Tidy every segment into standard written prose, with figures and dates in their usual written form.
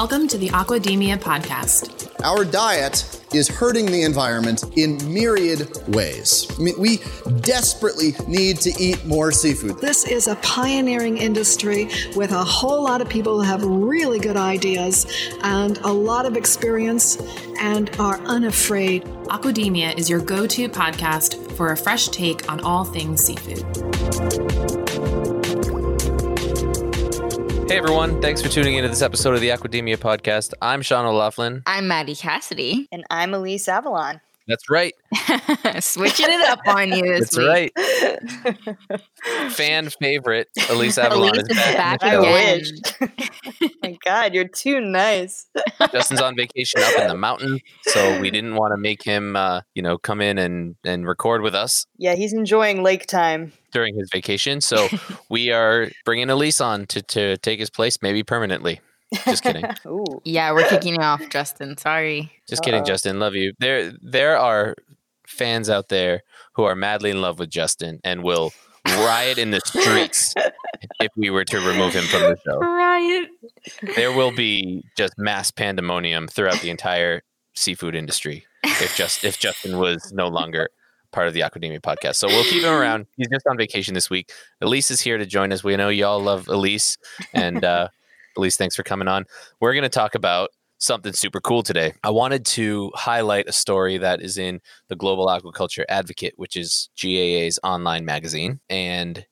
Welcome to the Aquademia podcast. Our diet is hurting the environment in myriad ways. I mean, we desperately need to eat more seafood. This is a pioneering industry with a whole lot of people who have really good ideas and a lot of experience and are unafraid. Aquademia is your go-to podcast for a fresh take on all things seafood. Hey everyone, thanks for tuning into this episode of the Aquademia podcast. I'm Sean O'Loughlin. I'm Maddie Cassidy. And I'm Elise Avalon. That's right. Switching it up on you this week. That's right. Fan favorite, Elise Avalon is back. I wish. My God, you're too nice. Justin's on vacation up in the mountain, so we didn't want to make him, come in and record with us. Yeah, he's enjoying lake time during his vacation, so we are bringing Elise on to take his place, maybe permanently. Just kidding. Ooh. Yeah, we're kicking you off, Justin. Sorry. Just kidding, Justin. Love you. There are fans out there who are madly in love with Justin and will riot in the streets if we were to remove him from the show. Riot. There will be just mass pandemonium throughout the entire seafood industry if Justin was no longer part of the Aquademia podcast. So we'll keep him around. He's just on vacation this week. Elise is here to join us. We know y'all love Elise, and Elise, thanks for coming on. We're going to talk about something super cool today. I wanted to highlight a story that is in the Global Aquaculture Advocate, which is GAA's online magazine. And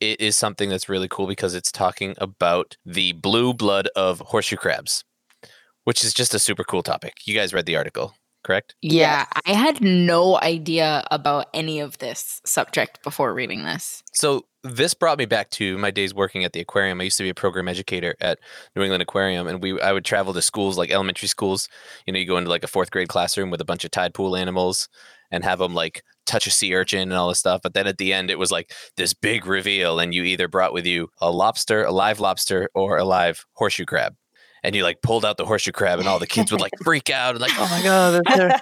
it is something that's really cool because it's talking about the blue blood of horseshoe crabs, which is just a super cool topic. You guys read the article, correct? Yeah, I had no idea about any of this subject before reading this. So this brought me back to my days working at the aquarium. I used to be a program educator at New England Aquarium, and I would travel to schools, like elementary schools. You know, you go into like a fourth grade classroom with a bunch of tide pool animals and have them like touch a sea urchin and all this stuff. But then at the end, it was like this big reveal, and you either brought with you a lobster, a live lobster, or a live horseshoe crab. And you like pulled out the horseshoe crab, and all the kids would like freak out and like, oh my God, they're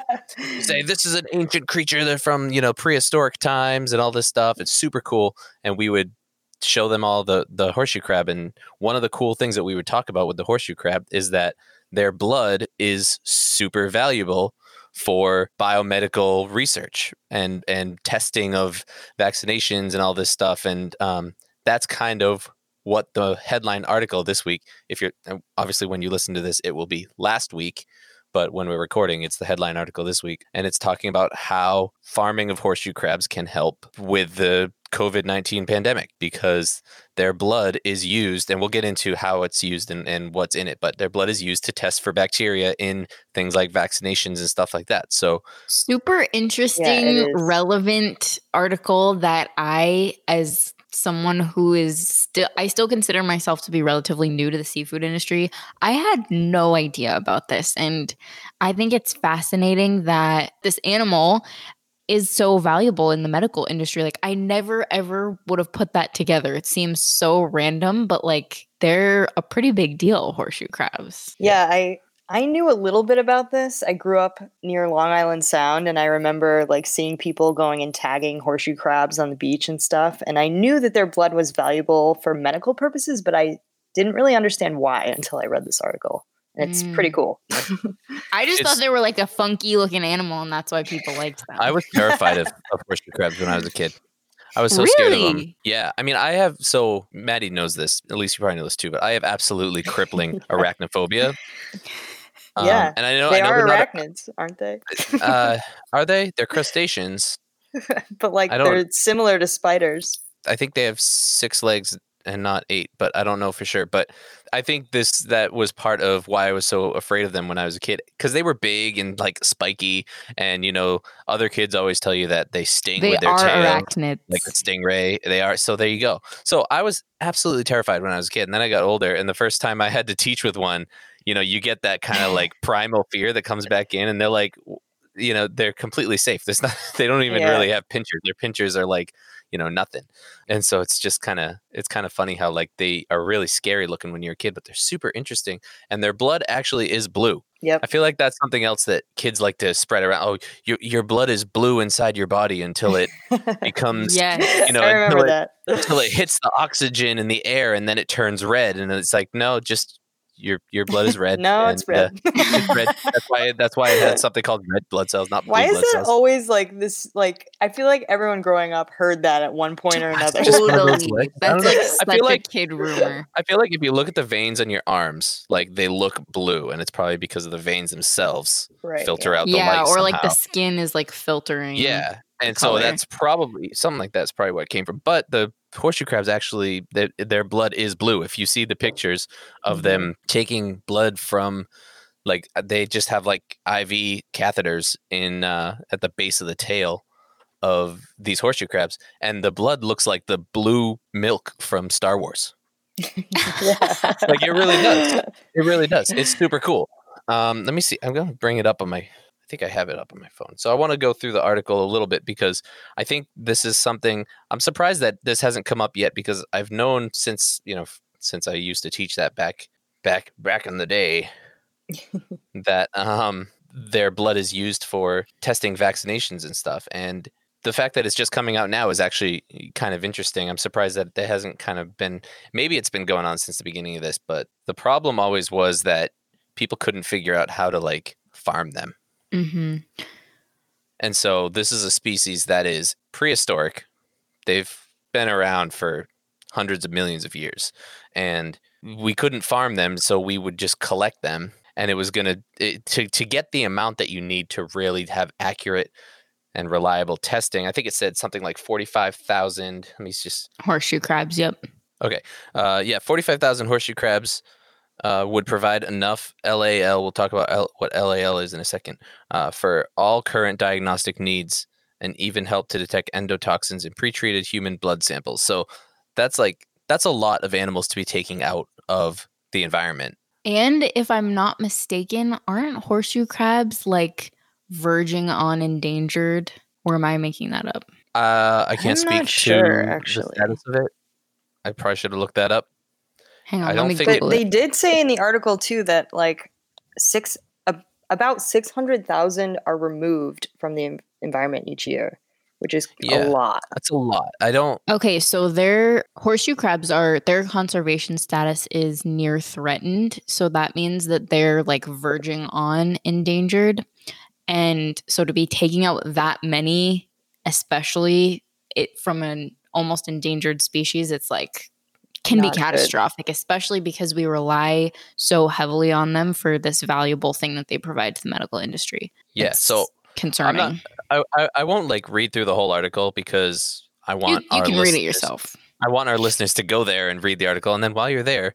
say this is an ancient creature. They're from, prehistoric times and all this stuff. It's super cool. And we would show them all the horseshoe crab. And one of the cool things that we would talk about with the horseshoe crab is that their blood is super valuable for biomedical research and testing of vaccinations and all this stuff. And that's kind of what the headline article this week, if you're obviously when you listen to this, it will be last week, but when we're recording, it's the headline article this week. And it's talking about how farming of horseshoe crabs can help with the COVID-19 pandemic because their blood is used, and we'll get into how it's used and what's in it, but their blood is used to test for bacteria in things like vaccinations and stuff like that. So super interesting, relevant article that someone who is I still consider myself to be relatively new to the seafood industry. I had no idea about this. And I think it's fascinating that this animal is so valuable in the medical industry. Like I never, ever would have put that together. It seems so random, but like they're a pretty big deal, horseshoe crabs. Yeah, I knew a little bit about this. I grew up near Long Island Sound, and I remember like seeing people going and tagging horseshoe crabs on the beach and stuff. And I knew that their blood was valuable for medical purposes, but I didn't really understand why until I read this article. And it's pretty cool. I just thought they were like a funky looking animal, and that's why people liked them. I was terrified of horseshoe crabs when I was a kid. I was so scared of them. Yeah. I mean, Maddie knows this, at least you probably know this too, but I have absolutely crippling arachnophobia. Yeah, and I know they're arachnids, aren't they? Are they? They're crustaceans. But like they're similar to spiders. I think they have 6 legs and not 8, but I don't know for sure. But I think that was part of why I was so afraid of them when I was a kid, because they were big and like spiky. And, other kids always tell you that they sting with their tail. They are arachnids. Like a stingray. They are. So there you go. So I was absolutely terrified when I was a kid. And then I got older. And the first time I had to teach with one, you get that kind of like primal fear that comes back in, and they're like, they're completely safe. There's not, they don't even really have pinchers. Their pinchers are like, nothing. And so it's just kind of funny how like they are really scary looking when you're a kid, but they're super interesting. And their blood actually is blue. Yep. I feel like that's something else that kids like to spread around. Oh, your blood is blue inside your body until it becomes, I remember until it hits the oxygen in the air, and then it turns red. And it's like, no, just your blood is red. No, and, it's red. It's red. That's why it had something called red blood cells, not blue blood cells. Why is it always like this? Like, I feel like everyone growing up heard that at one point or another. Totally. That's like such a kid rumor. I feel like if you look at the veins on your arms, like they look blue, and it's probably because of the veins themselves filter out the light somehow. Yeah, or like the skin is like filtering. Yeah. And color. So that's probably something like that's probably what it came from. But the horseshoe crabs actually, their blood is blue. If you see the pictures of them taking blood from, like, they just have like IV catheters in at the base of the tail of these horseshoe crabs, and the blood looks like the blue milk from Star Wars. Like it really does. It really does. It's super cool. Let me see. I'm gonna bring it up on my. I think I have it up on my phone. So I want to go through the article a little bit because I think this is something I'm surprised that this hasn't come up yet, because I've known since I used to teach that back in the day that their blood is used for testing vaccinations and stuff. And the fact that it's just coming out now is actually kind of interesting. I'm surprised that that hasn't kind of been, maybe it's been going on since the beginning of this, but the problem always was that people couldn't figure out how to like farm them. Mm-hmm. And so this is a species that is prehistoric. They've been around for hundreds of millions of years, and we couldn't farm them, so we would just collect them. And it was going to get the amount that you need to really have accurate and reliable testing. I think it said something like 45,000. Let me just horseshoe crabs. Yep. Okay. 45,000 horseshoe crabs. Would provide enough LAL. We'll talk about what LAL is in a second. For all current diagnostic needs, and even help to detect endotoxins in pretreated human blood samples. So that's a lot of animals to be taking out of the environment. And if I'm not mistaken, aren't horseshoe crabs like verging on endangered? Or am I making that up? I can't speak to the status of it. I probably should have looked that up. Hang on, they did say in the article too that like about 600,000 are removed from the environment each year, which is a lot. That's a lot. Okay, so their horseshoe crabs their conservation status is near threatened, so that means that they're like verging on endangered, and so to be taking out that many, especially it from an almost endangered species, it's like. Can not be catastrophic, good. Especially because we rely so heavily on them for this valuable thing that they provide to the medical industry. Yeah, it's so concerning. I won't like read through the whole article because I want you can read it yourself. I want our listeners to go there and read the article, and then while you're there,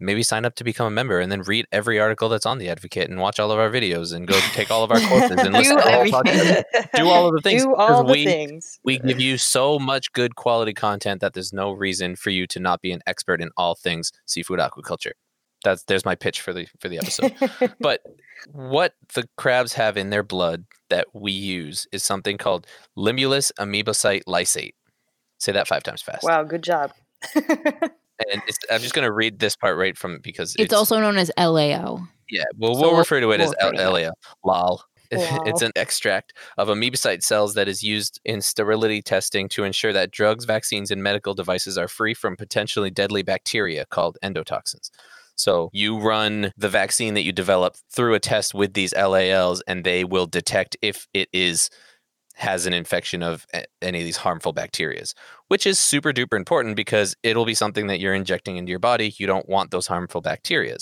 maybe sign up to become a member, and then read every article that's on the Advocate, and watch all of our videos, and go take all of our courses, and listen to the whole podcast. Do all of the things. Do all the things. We give you so much good quality content that there's no reason for you to not be an expert in all things seafood aquaculture. There's my pitch for the episode. But what the crabs have in their blood that we use is something called Limulus Amoebocyte Lysate. Say that 5 times fast. Wow, good job. And I'm just going to read this part right from because it's also known as LAL. Yeah, well, so we'll refer to it as LAL. LOL. Wow. It's an extract of amoebocyte cells that is used in sterility testing to ensure that drugs, vaccines, and medical devices are free from potentially deadly bacteria called endotoxins. So you run the vaccine that you develop through a test with these LALs, and they will detect if it has an infection of any of these harmful bacteria, which is super duper important because it'll be something that you're injecting into your body. You don't want those harmful bacteria.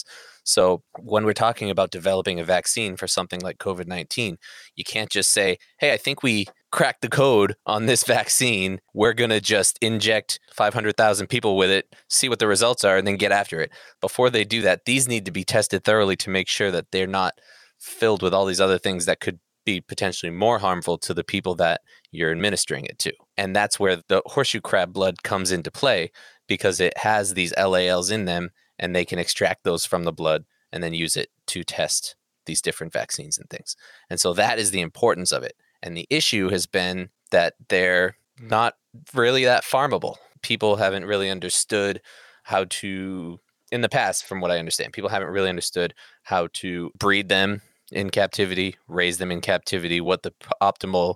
So when we're talking about developing a vaccine for something like COVID-19, you can't just say, hey, I think we cracked the code on this vaccine. We're going to just inject 500,000 people with it, see what the results are, and then get after it. Before they do that, these need to be tested thoroughly to make sure that they're not filled with all these other things that could be potentially more harmful to the people that you're administering it to. And that's where the horseshoe crab blood comes into play because it has these LALs in them, and they can extract those from the blood and then use it to test these different vaccines and things. And so that is the importance of it. And the issue has been that they're not really that farmable. People haven't really understood how to, in the past, from what I understand, people haven't really understood how to breed them in captivity, raise them in captivity, what the optimal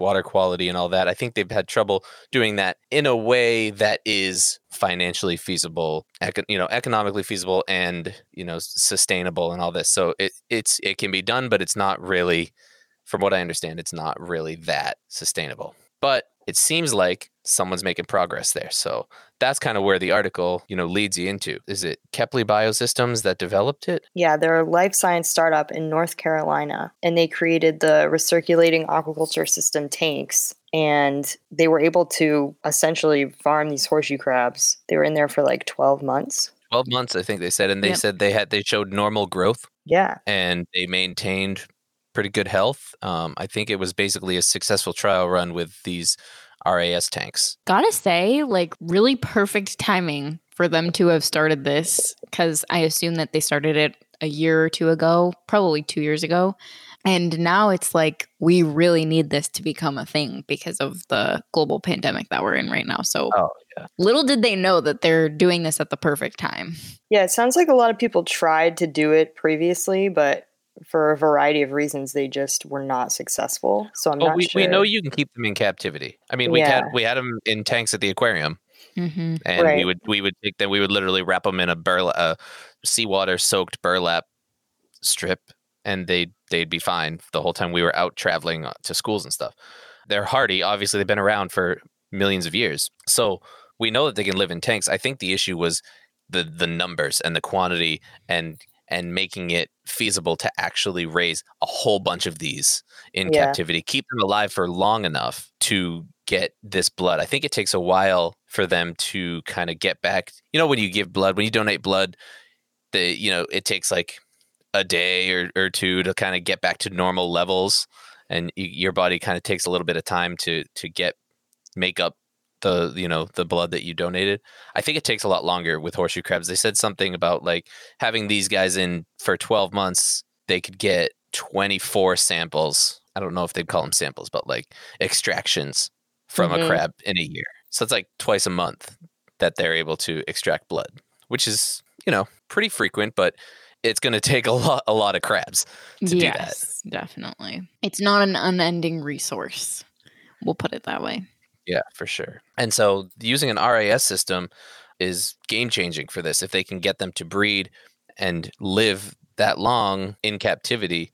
water quality and all that. I think they've had trouble doing that in a way that is financially feasible, economically feasible and, sustainable and all this. So it can be done, but it's not really, from what I understand, it's not really that sustainable. But it seems like someone's making progress there. So that's kind of where the article, leads you into. Is it Kepley Biosystems that developed it? Yeah, they're a life science startup in North Carolina, and they created the recirculating aquaculture system tanks. And they were able to essentially farm these horseshoe crabs. They were in there for like 12 months. 12 months, I think they said. And they said they showed normal growth. Yeah. And they maintained pretty good health. I think it was basically a successful trial run with these RAS tanks. Gotta say, really perfect timing for them to have started this, because I assume that they started it a year or two ago, probably 2 years ago. And now it's we really need this to become a thing because of the global pandemic that we're in right now. So little did they know that they're doing this at the perfect time. Yeah, it sounds like a lot of people tried to do it previously, but for a variety of reasons, they just were not successful. So I'm not sure. We know you can keep them in captivity. I mean, we had them in tanks at the aquarium, and we would take them. We would literally wrap them in a seawater soaked burlap strip, and they'd be fine the whole time we were out traveling to schools and stuff. They're hardy. Obviously, they've been around for millions of years, so we know that they can live in tanks. I think the issue was the numbers and the quantity and making it feasible to actually raise a whole bunch of these in captivity, keep them alive for long enough to get this blood. I think it takes a while for them to kind of get back. When you give blood, when you donate blood, it takes a day or two to kind of get back to normal levels. And your body kind of takes a little bit of time to make up the blood that you donated. I think it takes a lot longer with horseshoe crabs. They said something about having these guys in for 12 months, they could get 24 samples. I don't know if they'd call them samples, but extractions from a crab in a year. So it's twice a month that they're able to extract blood, which is, pretty frequent, but it's going to take a lot of crabs to do that. Definitely. It's not an unending resource. We'll put it that way. Yeah, for sure. And so using an RAS system is game-changing for this. If they can get them to breed and live that long in captivity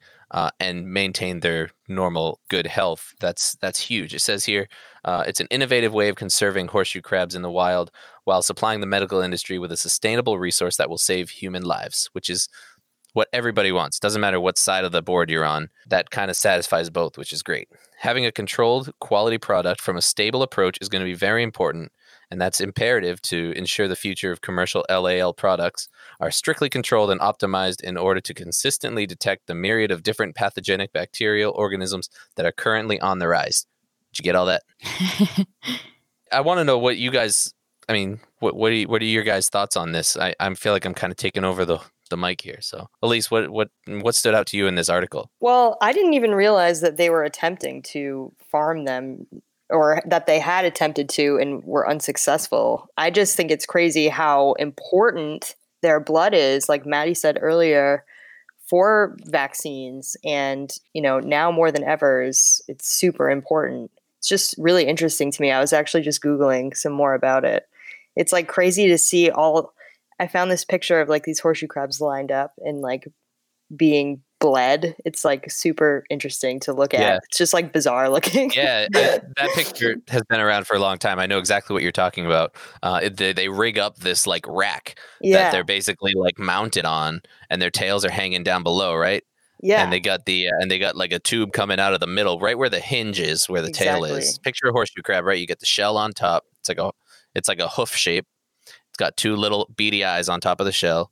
and maintain their normal good health, that's huge. It says here, it's an innovative way of conserving horseshoe crabs in the wild while supplying the medical industry with a sustainable resource that will save human lives, which is what everybody wants. Doesn't matter what side of the board you're on. That kind of satisfies both, which is great. Having a controlled quality product from a stable approach is going to be very important, and that's imperative to ensure the future of commercial LAL products are strictly controlled and optimized in order to consistently detect the myriad of different pathogenic bacterial organisms that are currently on the rise. Did you get all that? I want to know what you guys, what are your guys' thoughts on this? I feel like I'm kind of taking over the mic here. So Elise, what stood out to you in this article? Well, I didn't even realize that they were attempting to farm them, or that they had attempted to and were unsuccessful. I just think it's crazy how important their blood is, like Maddie said earlier, for vaccines. And, now more than ever, it's super important. It's just really interesting to me. I was actually just Googling some more about it. It's crazy to see I found this picture of these horseshoe crabs lined up and being bled. It's super interesting to look at. Yeah. It's just bizarre looking. Yeah, that picture has been around for a long time. I know exactly what you're talking about. They rig up this rack that they're basically mounted on, and their tails are hanging down below, right? Yeah. And they got a tube coming out of the middle, right where the hinge is, where the tail is. Picture a horseshoe crab, right? You get the shell on top. It's like a hoof shape. It's got two little beady eyes on top of the shell,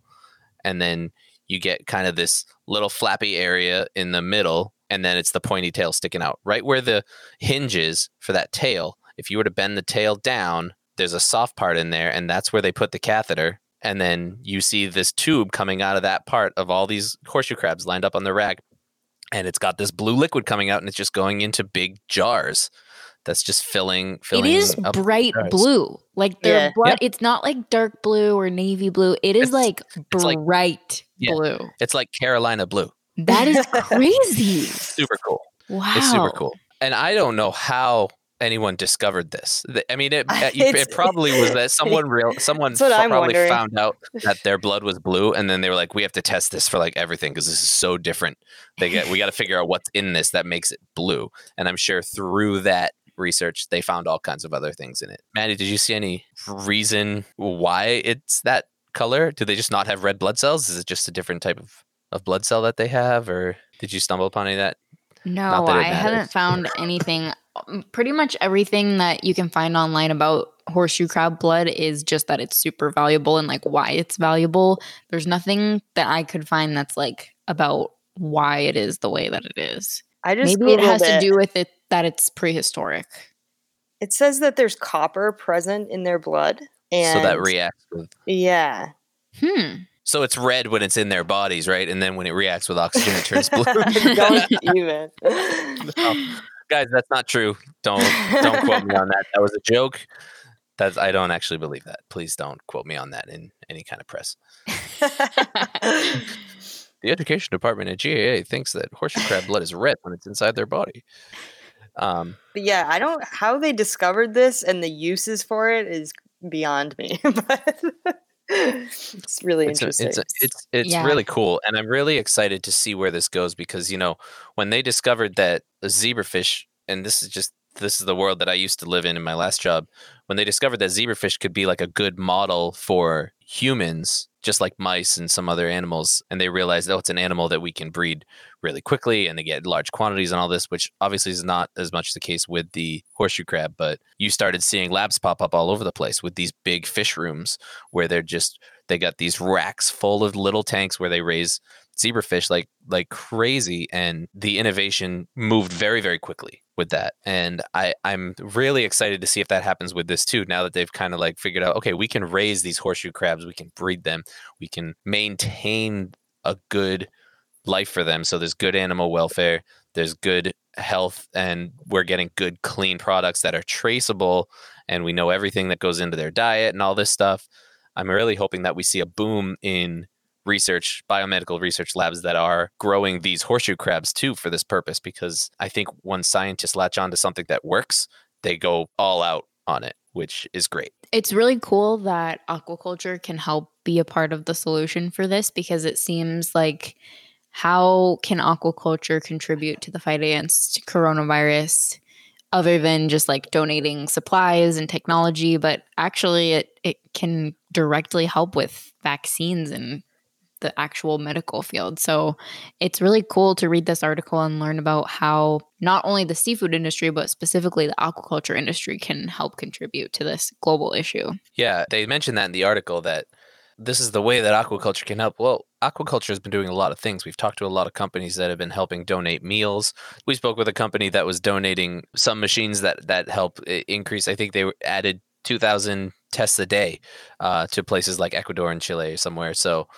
and then you get kind of this little flappy area in the middle, and then it's the pointy tail sticking out. Right where the hinge is for that tail, if you were to bend the tail down, there's a soft part in there, and that's where they put the catheter, and then you see this tube coming out of that part of all these horseshoe crabs lined up on the rack, and it's got this blue liquid coming out, and it's just going into big jars. That's just filling. It is up bright blue. Their blood, it's not dark blue or navy blue. It's bright blue. It's Carolina blue. That is crazy. Super cool. Wow. It's super cool. And I don't know how anyone discovered this. I mean, it probably was that someone found out that their blood was blue, and then they were like, "We have to test this for like everything because this is so different. We got to figure out what's in this that makes it blue." And I'm sure through that research, they found all kinds of other things in it. Maddie, did you see any reason why it's that color? Do they just not have red blood cells? Is it just a different type of blood cell that they have, or did you stumble upon any of that? No, I haven't found anything. Pretty much everything that you can find online about horseshoe crab blood is just that it's super valuable and like why it's valuable. There's nothing that I could find that's like about why it is the way that it is. Maybe it has to do with it that it's prehistoric. It says that there's copper present in their blood, and so that reacts with So it's red when it's in their bodies, right? And then when it reacts with oxygen, it turns blue. Don't even. No. Guys, that's not true. Don't quote me on that. That was a joke. I don't actually believe that. Please don't quote me on that in any kind of press. The education department at GAA thinks that horseshoe crab blood is red when it's inside their body. But yeah, I don't. How they discovered this and the uses for it is beyond me. But it's really interesting. It's really cool, and I'm really excited to see where this goes because, you know, when they discovered that zebrafish, and this is the world that I used to live in my last job, when they discovered that zebrafish could be like a good model for humans, just like mice and some other animals, and they realized, oh, it's an animal that we can breed really quickly and they get large quantities and all this, which obviously is not as much the case with the horseshoe crab, but you started seeing labs pop up all over the place with these big fish rooms where they got these racks full of little tanks where they raise zebrafish like crazy, and the innovation moved very, very quickly with that. And I'm really excited to see if that happens with this too, now that they've kind of like figured out, okay, we can raise these horseshoe crabs, we can breed them, we can maintain a good life for them, so there's good animal welfare, there's good health, and we're getting good clean products that are traceable, and we know everything that goes into their diet and all this stuff. I'm really hoping that we see a boom in research, biomedical research labs that are growing these horseshoe crabs too for this purpose, because I think when scientists latch on to something that works, they go all out on it, which is great. It's really cool that aquaculture can help be a part of the solution for this, because it seems like, how can aquaculture contribute to the fight against coronavirus other than just like donating supplies and technology, but actually it can directly help with vaccines and the actual medical field. So it's really cool to read this article and learn about how not only the seafood industry, but specifically the aquaculture industry can help contribute to this global issue. Yeah, they mentioned that in the article, that this is the way that aquaculture can help. Well, aquaculture has been doing a lot of things. We've talked to a lot of companies that have been helping donate meals. We spoke with a company that was donating some machines that help increase. I think they added 2,000 tests a day to places like Ecuador and Chile or somewhere. So,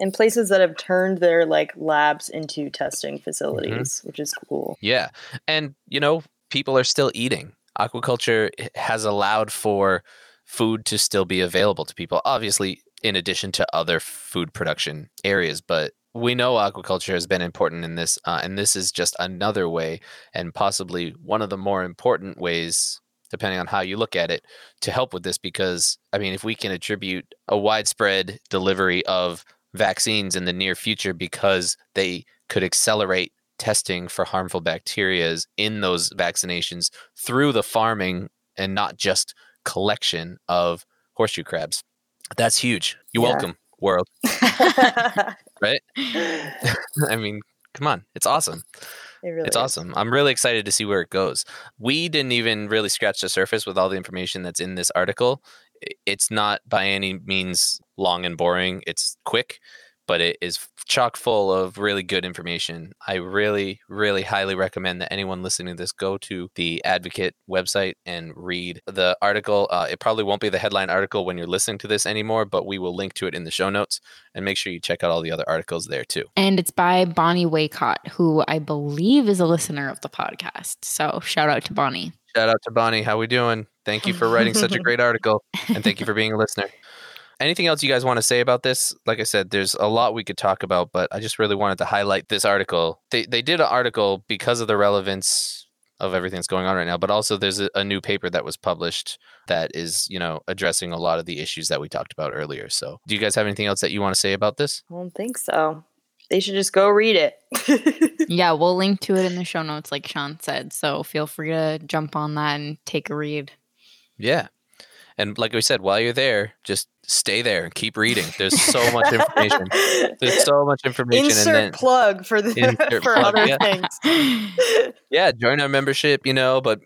and places that have turned their like labs into testing facilities, which is cool. Yeah. And, you know, people are still eating. Aquaculture has allowed for food to still be available to people, obviously, in addition to other food production areas. But we know aquaculture has been important in this, and this is just another way, and possibly one of the more important ways, depending on how you look at it, to help with this. Because, I mean, if we can attribute a widespread delivery of vaccines in the near future because they could accelerate testing for harmful bacteria in those vaccinations through the farming and not just collection of horseshoe crabs, that's huge. You're welcome, world. Right? I mean, come on. It's awesome. It's awesome. I'm really excited to see where it goes. We didn't even really scratch the surface with all the information that's in this article. It's not by any means long and boring. It's quick, but it is chock full of really good information. I really, really highly recommend that anyone listening to this go to the Advocate website and read the article. It probably won't be the headline article when you're listening to this anymore, but we will link to it in the show notes, and make sure you check out all the other articles there too. And it's by Bonnie Waycott, who I believe is a listener of the podcast. So shout out to Bonnie. Shout out to Bonnie. How we doing? Thank you for writing such a great article, and thank you for being a listener. Anything else you guys want to say about this? Like I said, there's a lot we could talk about, but I just really wanted to highlight this article. They did an article because of the relevance of everything that's going on right now. But also there's a new paper that was published that is, you know, addressing a lot of the issues that we talked about earlier. So do you guys have anything else that you want to say about this? I don't think so. They should just go read it. Yeah, we'll link to it in the show notes, like Sean said. So feel free to jump on that and take a read. Yeah. And like we said, while you're there, just stay there and keep reading. There's so much information. There's so much information. Insert plug for other things. Yeah, join our membership, you know, but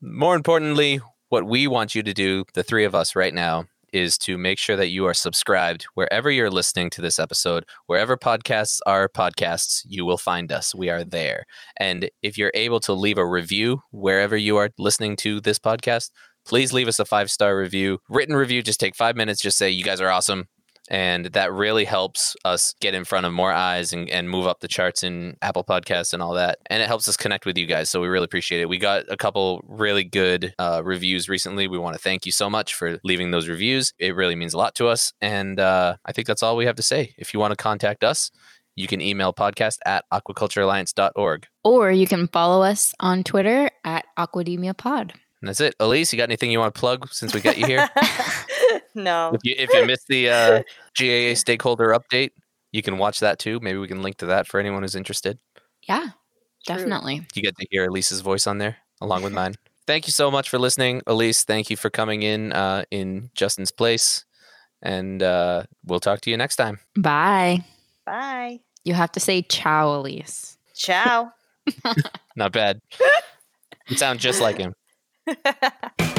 more importantly, what we want you to do, the three of us right now, is to make sure that you are subscribed wherever you're listening to this episode. Wherever podcasts are podcasts, you will find us. We are there. And if you're able to leave a review wherever you are listening to this podcast, please leave us a 5-star review. Written review, just take 5 minutes. Just say, you guys are awesome. And that really helps us get in front of more eyes and move up the charts in Apple Podcasts and all that. And it helps us connect with you guys. So we really appreciate it. We got a couple really good reviews recently. We want to thank you so much for leaving those reviews. It really means a lot to us. And I think that's all we have to say. If you want to contact us, you can email podcast@aquaculturealliance.org. Or you can follow us on Twitter @AquademiaPod. And that's it. Elise, you got anything you want to plug since we got you here? No. If you missed the GAA stakeholder update, you can watch that too. Maybe we can link to that for anyone who's interested. Yeah, definitely. True. You get to hear Elise's voice on there along with mine. Thank you so much for listening. Elise, thank you for coming in Justin's place. And we'll talk to you next time. Bye. Bye. You have to say ciao, Elise. Ciao. Not bad. You sound just like him. Ha ha ha.